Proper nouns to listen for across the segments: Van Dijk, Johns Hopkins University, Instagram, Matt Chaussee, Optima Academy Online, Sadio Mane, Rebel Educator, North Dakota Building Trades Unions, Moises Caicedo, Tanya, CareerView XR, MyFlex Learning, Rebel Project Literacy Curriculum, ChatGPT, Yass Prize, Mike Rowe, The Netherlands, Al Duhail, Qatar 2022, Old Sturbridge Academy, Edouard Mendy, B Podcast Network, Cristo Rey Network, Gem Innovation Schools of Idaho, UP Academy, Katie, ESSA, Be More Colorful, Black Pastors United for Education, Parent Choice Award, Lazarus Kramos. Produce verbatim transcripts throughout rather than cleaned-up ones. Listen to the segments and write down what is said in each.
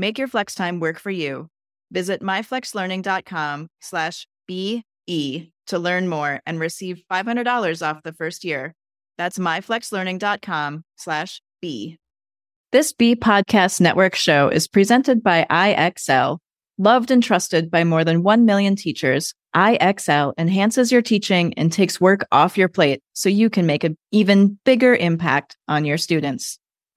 Make your flex time work for you. Visit myflexlearning dot com slash B E to learn more and receive five hundred dollars off the first year. That's myflexlearning dot com slash B. This B Podcast Network show is presented by I X L. Loved and trusted by more than one million teachers, I X L enhances your teaching and takes work off your plate so you can make an even bigger impact on your students.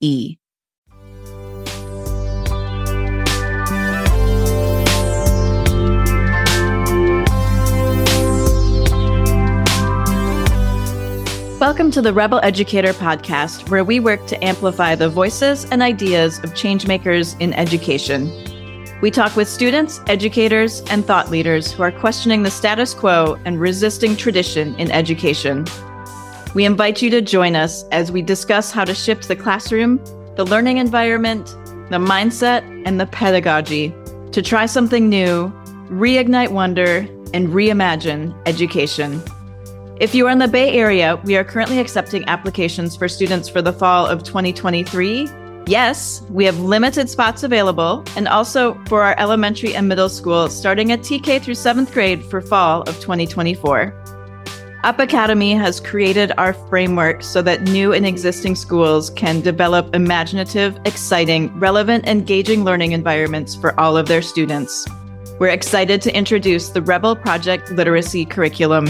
E. Welcome to the Rebel Educator podcast, where we work to amplify the voices and ideas of changemakers in education. We talk with students, educators, and thought leaders who are questioning the status quo and resisting tradition in education. We invite you to join us as we discuss how to shift the classroom, the learning environment, the mindset, and the pedagogy to try something new, reignite wonder, and reimagine education. If you are in the Bay Area, we are currently accepting applications for students for the fall of twenty twenty-three. Yes, we have limited spots available, and also for our elementary and middle school starting at T K through seventh grade for fall of twenty twenty-four. U P Academy has created our framework so that new and existing schools can develop imaginative, exciting, relevant, engaging learning environments for all of their students. We're excited to introduce the Rebel Project Literacy Curriculum.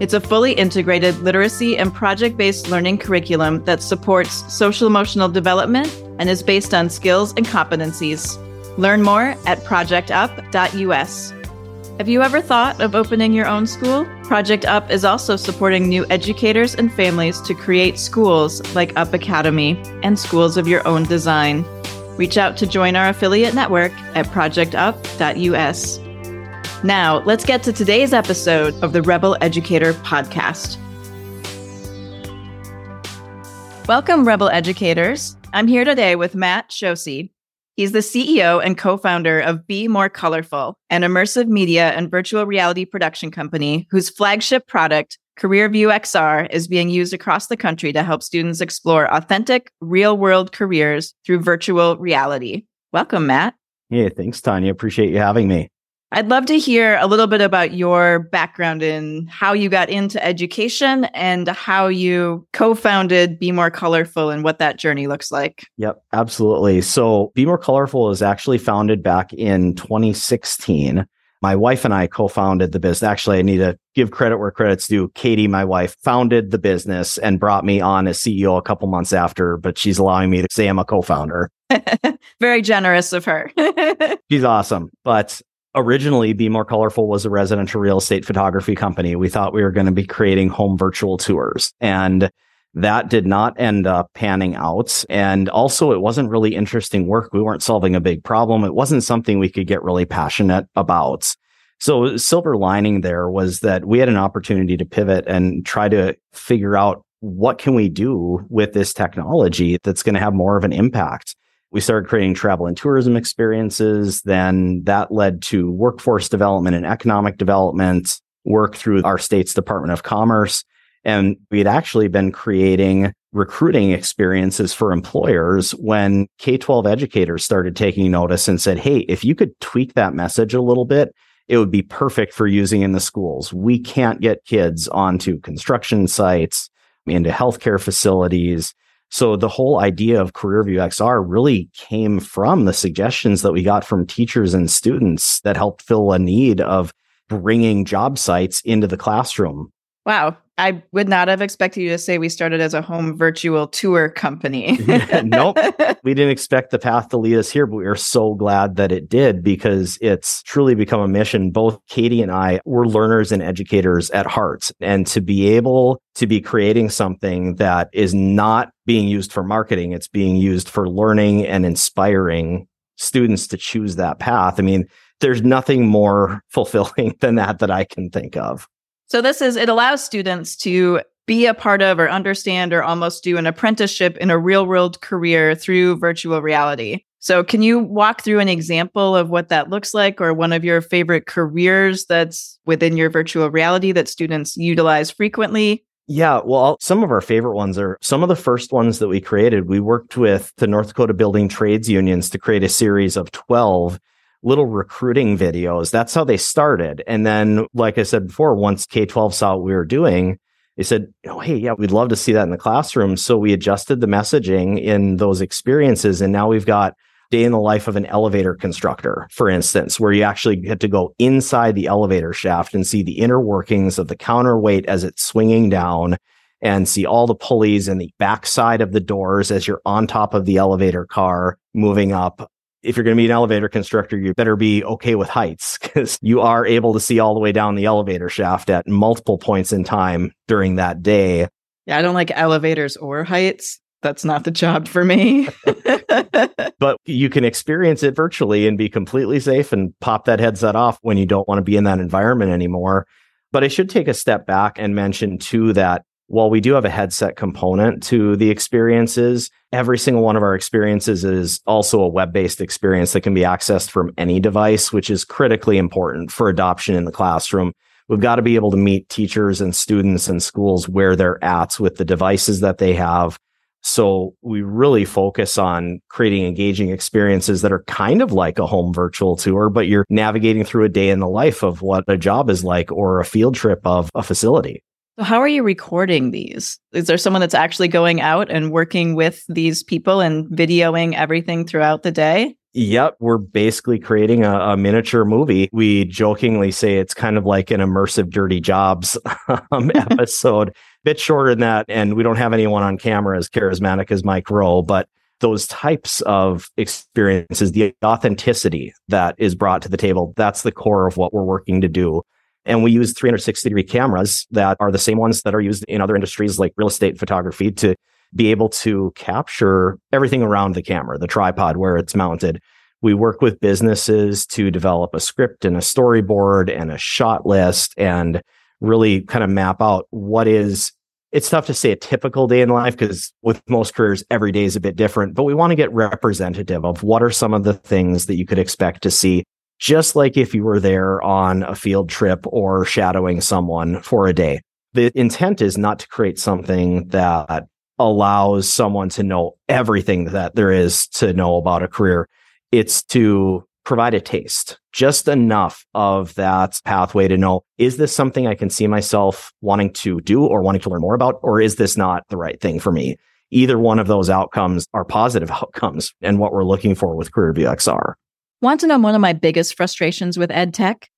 It's a fully integrated literacy and project-based learning curriculum that supports social-emotional development and is based on skills and competencies. Learn more at project up dot U S. Have you ever thought of opening your own school? Project U P is also supporting new educators and families to create schools like U P Academy and schools of your own design. Reach out to join our affiliate network at project up dot U S. Now, let's get to today's episode of the Rebel Educator podcast. Welcome, Rebel Educators. I'm here today with Matt Chaussee. He's the C E O and co-founder of Be More Colorful, an immersive media and virtual reality production company whose flagship product, CareerView X R, is being used across the country to help students explore authentic, real-world careers through virtual reality. Welcome, Matt. Yeah, thanks, Tanya. Appreciate you having me. I'd love to hear a little bit about your background in how you got into education and how you co-founded Be More Colorful and what that journey looks like. Yep, absolutely. So Be More Colorful was actually founded back in twenty sixteen. My wife and I co-founded the business. Actually, I need to give credit where credit's due. Katie, my wife, founded the business and brought me on as C E O a couple months after, but she's allowing me to say I'm a co-founder. Very generous of her. She's awesome. But originally, Be More Colorful was a residential real estate photography company. We thought we were going to be creating home virtual tours, and that did not end up panning out. And also, it wasn't really interesting work. We weren't solving a big problem. It wasn't something we could get really passionate about. So silver lining there was that we had an opportunity to pivot and try to figure out what can we do with this technology that's going to have more of an impact. We started creating travel and tourism experiences. Then that led to workforce development and economic development, work through our state's Department of Commerce. And we had actually been creating recruiting experiences for employers when K twelve educators started taking notice and said, hey, if you could tweak that message a little bit, it would be perfect for using in the schools. We can't get kids onto construction sites, into healthcare facilities. So the whole idea of CareerView X R really came from the suggestions that we got from teachers and students that helped fill a need of bringing job sites into the classroom. Wow. I would not have expected you to say we started as a home virtual tour company. Nope. We didn't expect the path to lead us here, but we are so glad that it did because it's truly become a mission. Both Katie and I were learners and educators at heart. And to be able to be creating something that is not being used for marketing, it's being used for learning and inspiring students to choose that path. I mean, there's nothing more fulfilling than that that I can think of. So this is, it allows students to be a part of or understand or almost do an apprenticeship in a real world career through virtual reality. So can you walk through an example of what that looks like or one of your favorite careers that's within your virtual reality that students utilize frequently? Yeah, well, some of our favorite ones are some of the first ones that we created. We worked with the North Dakota Building Trades Unions to create a series of twelve little recruiting videos. That's how they started. And then, like I said before, once K twelve saw what we were doing, they said, oh, hey, yeah, we'd love to see that in the classroom. So we adjusted the messaging in those experiences. And now we've got day in the life of an elevator constructor, for instance, where you actually get to go inside the elevator shaft and see the inner workings of the counterweight as it's swinging down and see all the pulleys and the backside of the doors as you're on top of the elevator car moving up. If you're going to be an elevator constructor, you better be okay with heights because you are able to see all the way down the elevator shaft at multiple points in time during that day. Yeah, I don't like elevators or heights. That's not the job for me. But you can experience it virtually and be completely safe and pop that headset off when you don't want to be in that environment anymore. But I should take a step back and mention too that while we do have a headset component to the experiences, every single one of our experiences is also a web-based experience that can be accessed from any device, which is critically important for adoption in the classroom. We've got to be able to meet teachers and students and schools where they're at with the devices that they have. So we really focus on creating engaging experiences that are kind of like a home virtual tour, but you're navigating through a day in the life of what a job is like or a field trip of a facility. So how are you recording these? Is there someone that's actually going out and working with these people and videoing everything throughout the day? Yep, we're basically creating a, a miniature movie. We jokingly say it's kind of like an immersive Dirty Jobs um, episode. Bit shorter than that, and we don't have anyone on camera as charismatic as Mike Rowe, but those types of experiences, the authenticity that is brought to the table, that's the core of what we're working to do. And we use three sixty degree cameras that are the same ones that are used in other industries like real estate photography to be able to capture everything around the camera, the tripod where it's mounted. We work with businesses to develop a script and a storyboard and a shot list and really kind of map out what is, it's tough to say a typical day in life because with most careers, every day is a bit different, but we want to get representative of what are some of the things that you could expect to see. Just like if you were there on a field trip or shadowing someone for a day. The intent is not to create something that allows someone to know everything that there is to know about a career. It's to provide a taste, just enough of that pathway to know, is this something I can see myself wanting to do or wanting to learn more about, or is this not the right thing for me? Either one of those outcomes are positive outcomes and what we're looking for with CareerView X R. Want to know one of my biggest frustrations with ed tech?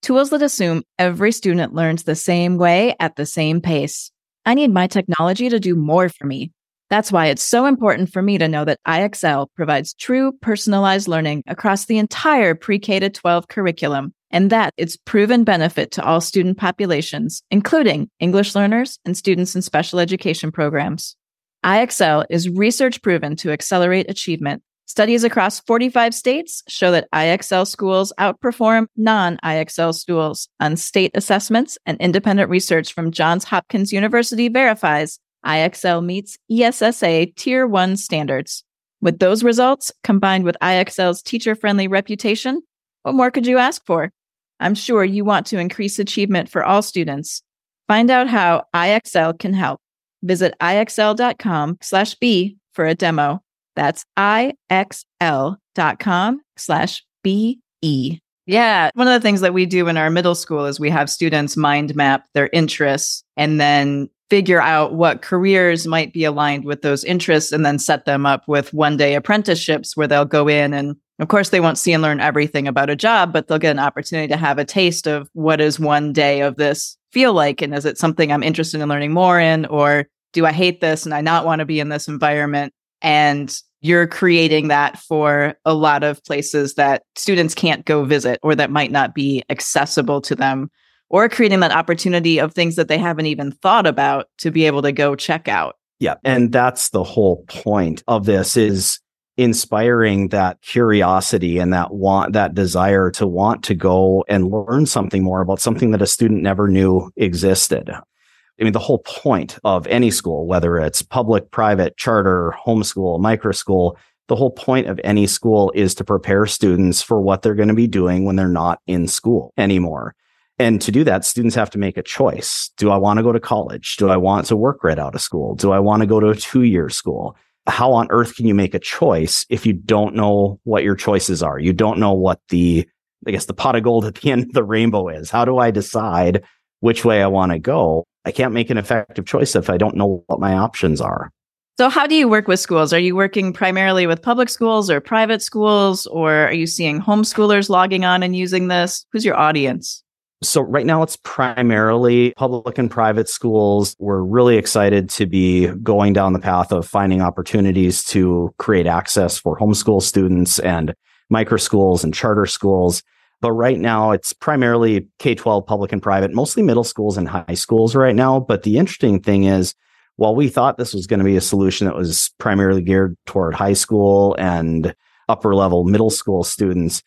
Tools that assume every student learns the same way at the same pace. I need my technology to do more for me. That's why it's so important for me to know that I X L provides true personalized learning across the entire pre-K to twelve curriculum, and that it's proven benefit to all student populations, including English learners and students in special education programs. I X L is research proven to accelerate achievement. Studies across forty-five states show that I X L schools outperform non-I X L schools on state assessments, and independent research from Johns Hopkins University verifies I X L meets E S S A Tier one standards. With those results, combined with I X L's teacher-friendly reputation, what more could you ask for? I'm sure you want to increase achievement for all students. Find out how I X L can help. Visit I X L dot com slash B for a demo. That's I X L dot com slash B E. Yeah. One of the things that we do in our middle school is we have students mind map their interests and then figure out what careers might be aligned with those interests, and then set them up with one-day apprenticeships where they'll go in and, of course, they won't see and learn everything about a job, but they'll get an opportunity to have a taste of what is one day of this feel like, and is it something I'm interested in learning more in, or do I hate this and I not want to be in this environment? And you're creating that for a lot of places that students can't go visit or that might not be accessible to them, or creating that opportunity of things that they haven't even thought about to be able to go check out. Yeah. And that's the whole point of this, is inspiring that curiosity and that want, that desire to want to go and learn something more about something that a student never knew existed. I mean, the whole point of any school, whether it's public, private, charter, homeschool, microschool, the whole point of any school is to prepare students for what they're going to be doing when they're not in school anymore. And to do that, students have to make a choice. Do I want to go to college? Do I want to work right out of school? Do I want to go to a two-year school? How on earth can you make a choice if you don't know what your choices are? You don't know what the, I guess, the pot of gold at the end of the rainbow is. How do I decide which way I want to go? I can't make an effective choice if I don't know what my options are. So how do you work with schools? Are you working primarily with public schools or private schools, or are you seeing homeschoolers logging on and using this? Who's your audience? So right now it's primarily public and private schools. We're really excited to be going down the path of finding opportunities to create access for homeschool students and microschools and charter schools. But right now, it's primarily K twelve, public and private, mostly middle schools and high schools right now. But the interesting thing is, while we thought this was going to be a solution that was primarily geared toward high school and upper level middle school students,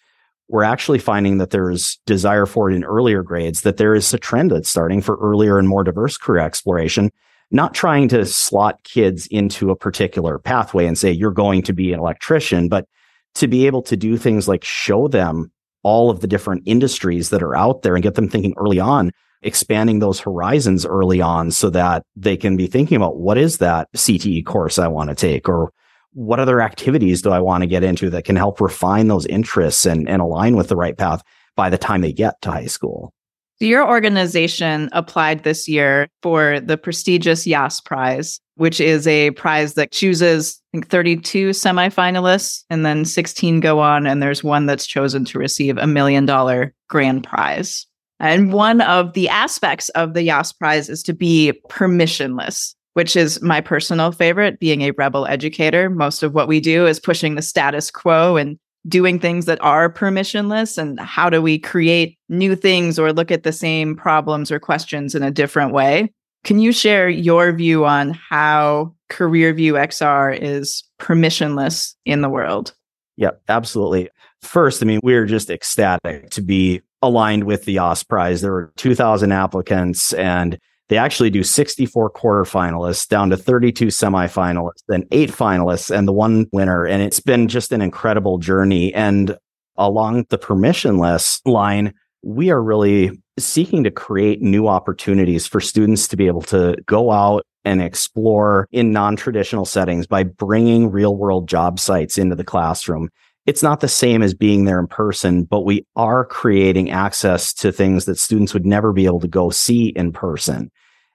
we're actually finding that there's desire for it in earlier grades, that there is a trend that's starting for earlier and more diverse career exploration, not trying to slot kids into a particular pathway and say, you're going to be an electrician, but to be able to do things like show them all of the different industries that are out there and get them thinking early on, expanding those horizons early on so that they can be thinking about what is that C T E course I want to take, or what other activities do I want to get into that can help refine those interests and, and align with the right path by the time they get to high school. Your organization applied this year for the prestigious Yass Prize, which is a prize that chooses, I think, thirty-two semifinalists, and then sixteen go on, and there's one that's chosen to receive a million dollar grand prize. And one of the aspects of the Yass Prize is to be permissionless, which is my personal favorite, being a rebel educator. Most of what we do is pushing the status quo and doing things that are permissionless, and how do we create new things or look at the same problems or questions in a different way? Can you share your view on how CareerView X R is permissionless in the world? Yeah, absolutely. First, I mean, we're just ecstatic to be aligned with the Yass Prize. There were two thousand applicants, and they actually do sixty-four quarterfinalists down to thirty-two semifinalists, then eight finalists, and the one winner. And it's been just an incredible journey. And along the permissionless line, we are really seeking to create new opportunities for students to be able to go out and explore in non-traditional settings by bringing real-world job sites into the classroom. It's not the same as being there in person, but we are creating access to things that students would never be able to go see in person.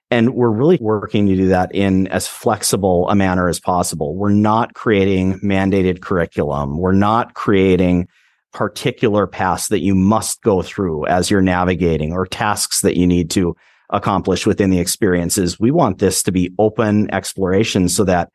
And we're really working to do that in as flexible a manner as possible. We're not creating mandated curriculum. We're not creating particular paths that you must go through as you're navigating, or tasks that you need to accomplish within the experiences. We want this to be open exploration so that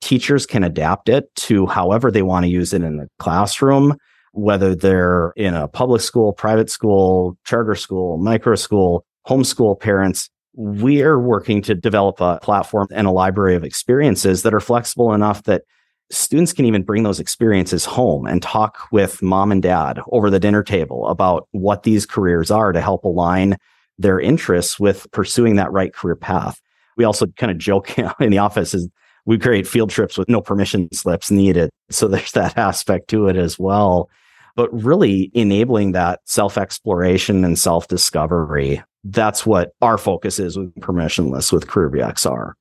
teachers can adapt it to however they want to use it in the classroom, whether they're in a public school, private school, charter school, micro school, homeschool parents. We're working to develop a platform and a library of experiences that are flexible enough that students can even bring those experiences home and talk with mom and dad over the dinner table about what these careers are to help align their interests with pursuing that right career path. We also kind of joke in the office is, we create field trips with no permission slips needed. So there's that aspect to it as well. But really enabling that self-exploration and self-discovery, that's what our focus is with permissionless with CareerView X R.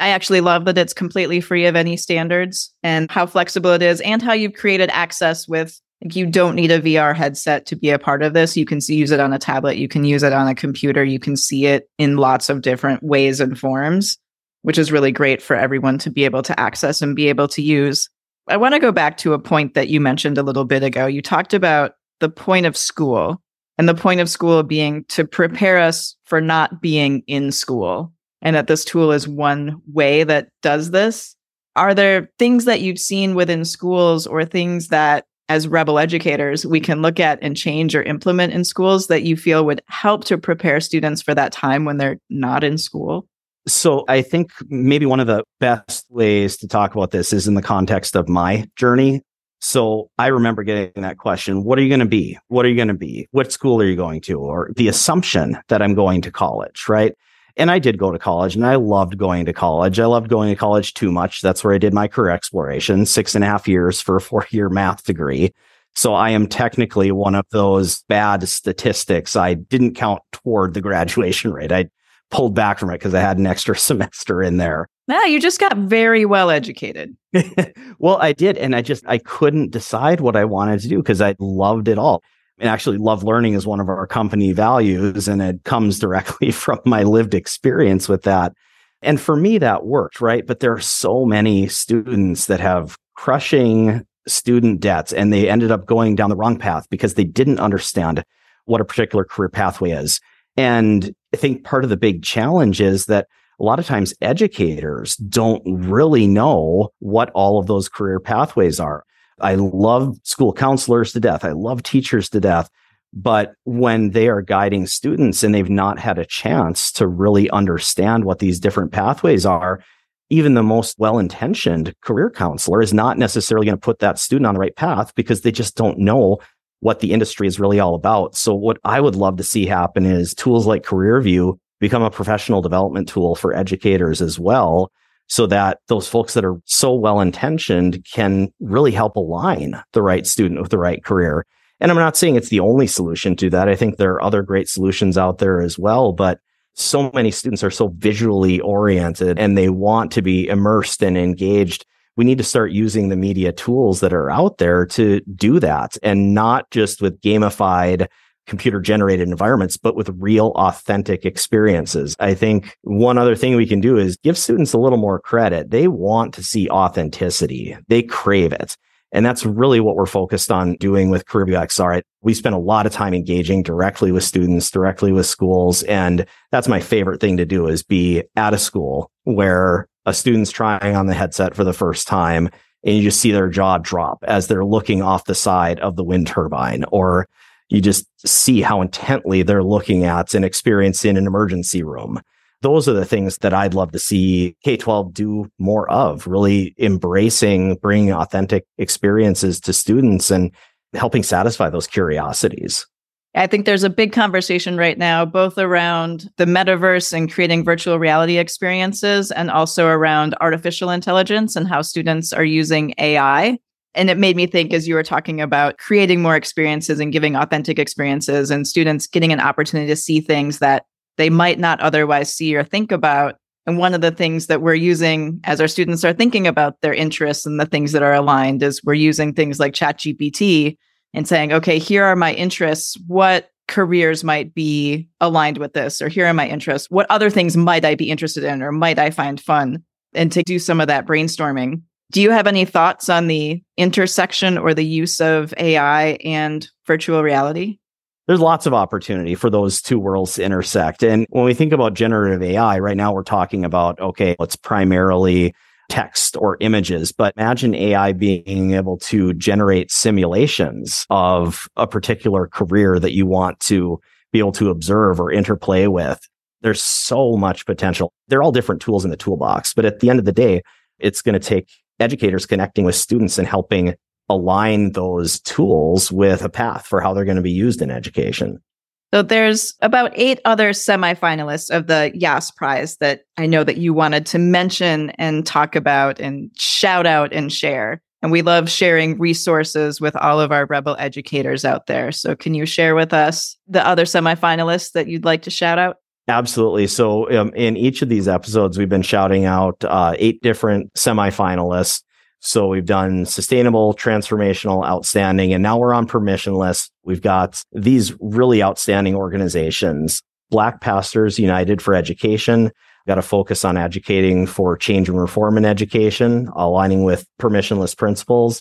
I actually love that it's completely free of any standards, and how flexible it is, and how you've created access with Like, you don't need a V R headset to be a part of this. You can use it on a tablet. You can use it on a computer. You can see it in lots of different ways and forms, which is really great for everyone to be able to access and be able to use. I want to go back to a point that you mentioned a little bit ago. You talked about the point of school, and the point of school being to prepare us for not being in school, and that this tool is one way that does this. Are there things that you've seen within schools or things that, as Rebel educators, we can look at and change or implement in schools that you feel would help to prepare students for that time when they're not in school? So I think maybe one of the best ways to talk about this is in the context of my journey. So I remember getting that question, what are you going to be? What are you going to be? What school are you going to? Or the assumption that I'm going to college, right? And I did go to college, and I loved going to college. I loved going to college too much. That's where I did my career exploration, six and a half years for a four-year math degree. So I am technically one of those bad statistics. I didn't count toward the graduation rate. I pulled back from it because I had an extra semester in there. No, you just got very well educated. Well, I did. And I just, I couldn't decide what I wanted to do because I loved it all. And actually, love learning is one of our company values, and it comes directly from my lived experience with that. And for me, that worked, right? But there are so many students that have crushing student debts, and they ended up going down the wrong path because they didn't understand what a particular career pathway is. And I think part of the big challenge is that a lot of times educators don't really know what all of those career pathways are. I love school counselors to death. I love teachers to death. But when they are guiding students and they've not had a chance to really understand what these different pathways are, even the most well-intentioned career counselor is not necessarily going to put that student on the right path because they just don't know what the industry is really all about. So what I would love to see happen is tools like CareerView become a professional development tool for educators as well, so that those folks that are so well-intentioned can really help align the right student with the right career. And I'm not saying it's the only solution to that. I think there are other great solutions out there as well, but so many students are so visually oriented and they want to be immersed and engaged. We need to start using the media tools that are out there to do that, and not just with gamified computer-generated environments, but with real, authentic experiences. I think one other thing we can do is give students a little more credit. They want to see authenticity. They crave it. And that's really what we're focused on doing with CareerView X R. We spend a lot of time engaging directly with students, directly with schools. And that's my favorite thing to do, is be at a school where a student's trying on the headset for the first time, and you just see their jaw drop as they're looking off the side of the wind turbine, or you just see how intently they're looking at an experience in an emergency room. Those are the things that I'd love to see K twelve do more of, really embracing, bringing authentic experiences to students and helping satisfy those curiosities. I think there's a big conversation right now, both around the metaverse and creating virtual reality experiences, and also around artificial intelligence and how students are using A I. And it made me think, as you were talking about creating more experiences and giving authentic experiences and students getting an opportunity to see things that they might not otherwise see or think about. And one of the things that we're using as our students are thinking about their interests and the things that are aligned is we're using things like ChatGPT and saying, okay, here are my interests. What careers might be aligned with this? Or here are my interests. What other things might I be interested in or might I find fun? And to do some of that brainstorming. Do you have any thoughts on the intersection or the use of A I and virtual reality? There's lots of opportunity for those two worlds to intersect. And when we think about generative A I, right now we're talking about, okay, it's primarily text or images, but imagine A I being able to generate simulations of a particular career that you want to be able to observe or interplay with. There's so much potential. They're all different tools in the toolbox, but at the end of the day, it's going to take educators connecting with students and helping align those tools with a path for how they're going to be used in education. So there's about eight other semifinalists of the Yass Prize that I know that you wanted to mention and talk about and shout out and share. And we love sharing resources with all of our Rebel educators out there. So can you share with us the other semifinalists that you'd like to shout out? Absolutely. So um, in each of these episodes, we've been shouting out uh, eight different semifinalists. So we've done sustainable, transformational, outstanding, and now we're on permissionless. We've got these really outstanding organizations. Black Pastors United for Education. Got to focus on educating for change and reform in education, aligning with permissionless principles.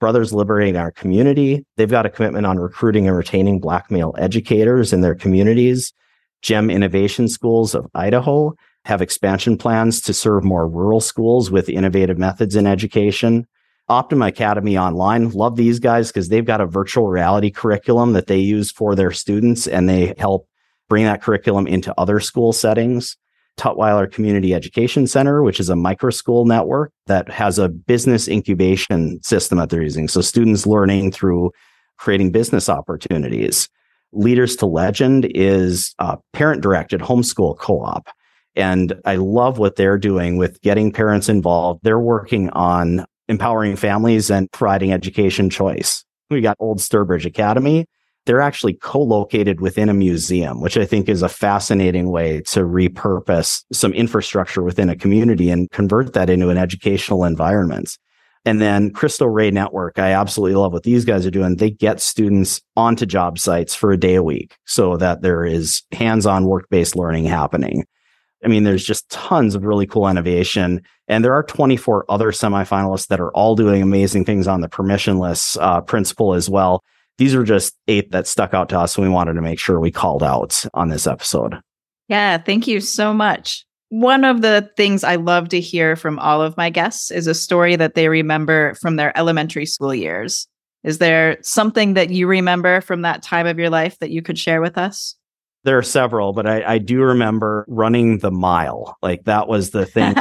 Brothers Liberating Our Community. They've got a commitment on recruiting and retaining Black male educators in their communities. Gem Innovation Schools of Idaho have expansion plans to serve more rural schools with innovative methods in education. Optima Academy Online, love these guys because they've got a virtual reality curriculum that they use for their students, and they help bring that curriculum into other school settings. Tutwiler Community Education Center, which is a micro school network that has a business incubation system that they're using. So students learning through creating business opportunities. Leaders to Legend is a parent-directed homeschool co-op. And I love what they're doing with getting parents involved. They're working on empowering families and providing education choice. We got Old Sturbridge Academy. They're actually co-located within a museum, which I think is a fascinating way to repurpose some infrastructure within a community and convert that into an educational environment. And then Cristo Rey Network, I absolutely love what these guys are doing. They get students onto job sites for a day a week so that there is hands-on work-based learning happening. I mean, there's just tons of really cool innovation. And there are twenty-four other semifinalists that are all doing amazing things on the permissionless uh, principle as well. These are just eight that stuck out to us, and we wanted to make sure we called out on this episode. Yeah, thank you so much. One of the things I love to hear from all of my guests is a story that they remember from their elementary school years. Is there something that you remember from that time of your life that you could share with us? There are several, but I, I do remember running the mile. Like, that was the thing.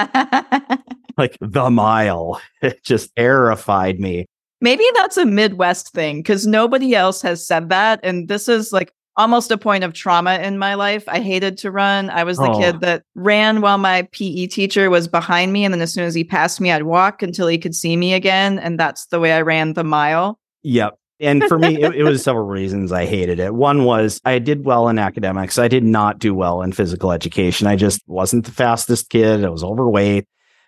Like, the mile. It just terrified me. Maybe that's a Midwest thing, because nobody else has said that. And this is like almost a point of trauma in my life. I hated to run. I was the oh. kid that ran while my P E teacher was behind me. And then as soon as he passed me, I'd walk until he could see me again. And that's the way I ran the mile. Yep. And for me, it, it was several reasons I hated it. One was I did well in academics. I did not do well in physical education. I just wasn't the fastest kid. I was overweight.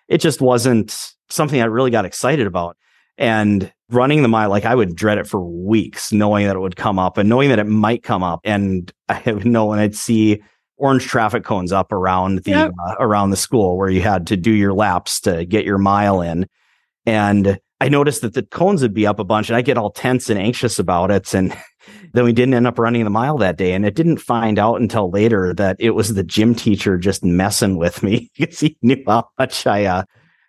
It just wasn't something I really got excited about. And running the mile, like, I would dread it for weeks, knowing that it would come up and knowing that it might come up. And I would know when I'd see orange traffic cones up around the yep. uh, around the school where you had to do your laps to get your mile in. And I noticed that the cones would be up a bunch, and I'd get all tense and anxious about it. And then we didn't end up running the mile that day. And I didn't find out until later that it was the gym teacher just messing with me because he knew how much I, uh,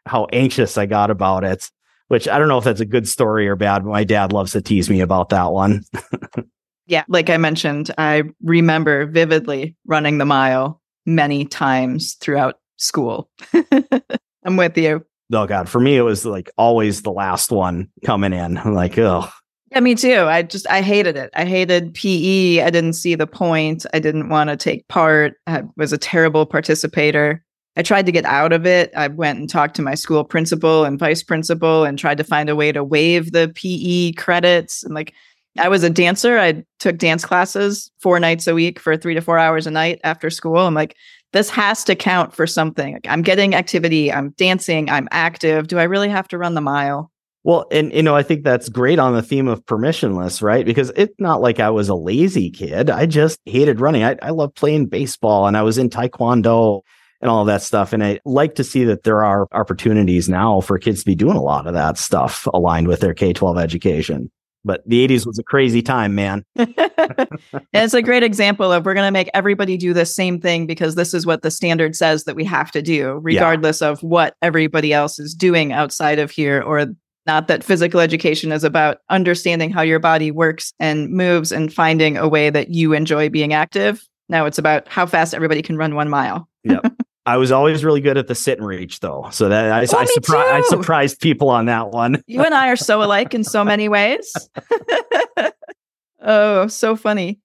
how anxious I got about it. Which I don't know if that's a good story or bad, but my dad loves to tease me about that one. Yeah, like I mentioned, I remember vividly running the mile many times throughout school. I'm with you. Oh, God. For me, it was like always the last one coming in. I'm like, oh. Yeah, me too. I just, I hated it. I hated P E. I didn't see the point. I didn't want to take part. I was a terrible participator. I tried to get out of it. I went and talked to my school principal and vice principal and tried to find a way to waive the P E credits. And like, I was a dancer. I took dance classes four nights a week for three to four hours a night after school. I'm like, this has to count for something. Like, I'm getting activity. I'm dancing. I'm active. Do I really have to run the mile? Well, and, you know, I think that's great on the theme of permissionless, right? Because it's not like I was a lazy kid. I just hated running. I, I loved playing baseball, and I was in Taekwondo and all of that stuff. And I like to see that there are opportunities now for kids to be doing a lot of that stuff aligned with their K twelve education. But the eighties was a crazy time, man. It's a great example of, we're going to make everybody do the same thing because this is what the standard says that we have to do, regardless yeah. of what everybody else is doing outside of here. Or not that physical education is about understanding how your body works and moves and finding a way that you enjoy being active. No, it's about how fast everybody can run one mile. Yep. I was always really good at the sit and reach, though. So that I, oh, I, surpri- I surprised people on that one. You and I are so alike in so many ways. Oh, so funny.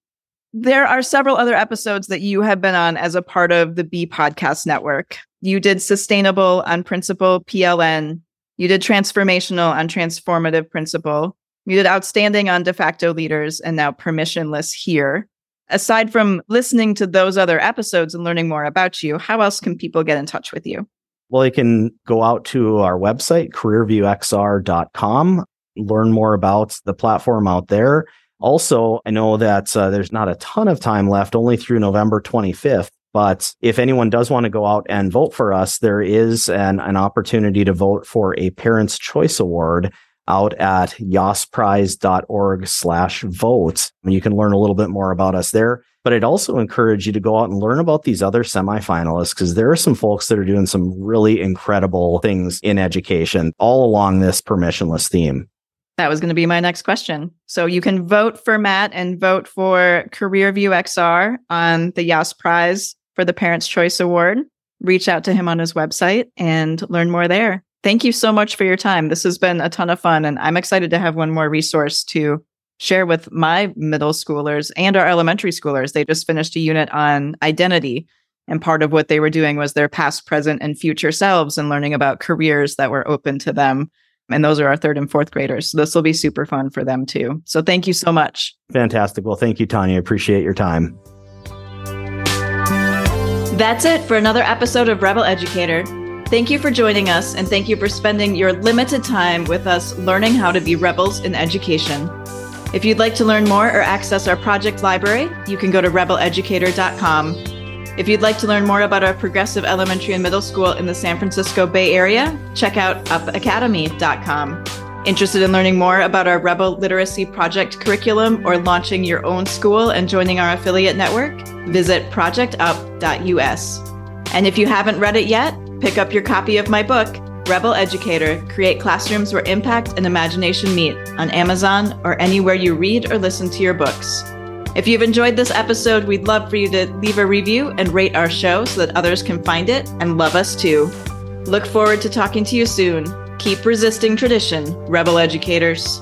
There are several other episodes that you have been on as a part of the B Podcast Network. You did Sustainable on Principle, P L N. You did Transformational on Transformative Principle. You did Outstanding on De Facto Leaders, and now Permissionless here. Aside from listening to those other episodes and learning more about you, how else can people get in touch with you? Well, they can go out to our website, career view x r dot com, learn more about the platform out there. Also, I know that uh, there's not a ton of time left, only through November twenty-fifth. But if anyone does want to go out and vote for us, there is an, an opportunity to vote for a Parents' Choice Award out at yass prize dot org slash vote. And you can learn a little bit more about us there. But I'd also encourage you to go out and learn about these other semifinalists, because there are some folks that are doing some really incredible things in education all along this permissionless theme. That was going to be my next question. So you can vote for Matt and vote for CareerView X R on the Yass Prize for the Parents' Choice Award. Reach out to him on his website and learn more there. Thank you so much for your time. This has been a ton of fun, and I'm excited to have one more resource to share with my middle schoolers and our elementary schoolers. They just finished a unit on identity, and part of what they were doing was their past, present, and future selves and learning about careers that were open to them. And those are our third and fourth graders. So this will be super fun for them too. So thank you so much. Fantastic. Well, thank you, Tanya. Appreciate your time. That's it for another episode of Rebel Educator. Thank you for joining us, and thank you for spending your limited time with us learning how to be rebels in education. If you'd like to learn more or access our project library, you can go to rebel educator dot com. If you'd like to learn more about our progressive elementary and middle school in the San Francisco Bay Area, check out up academy dot com. Interested in learning more about our Rebel Literacy Project curriculum or launching your own school and joining our affiliate network? Visit project up dot u s. And if you haven't read it yet, pick up your copy of my book, Rebel Educator, Create Classrooms Where Impact and Imagination Meet, on Amazon or anywhere you read or listen to your books. If you've enjoyed this episode, we'd love for you to leave a review and rate our show so that others can find it and love us too. Look forward to talking to you soon. Keep resisting tradition, Rebel Educators.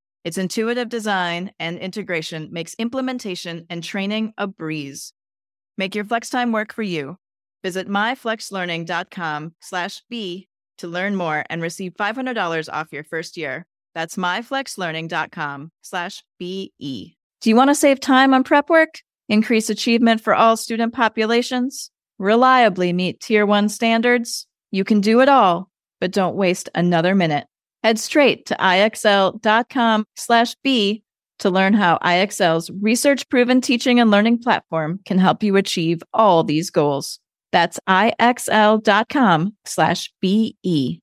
Its intuitive design and integration makes implementation and training a breeze. Make your flex time work for you. Visit my flex learning dot com slash b to learn more and receive five hundred dollars off your first year. That's my flex learning dot com slash b e. Do you want to save time on prep work, increase achievement for all student populations, reliably meet Tier one standards? You can do it all, but don't waste another minute. Head straight to i x l dot com slash b to learn how I X L's research-proven teaching and learning platform can help you achieve all these goals. That's i x l dot com slash b e.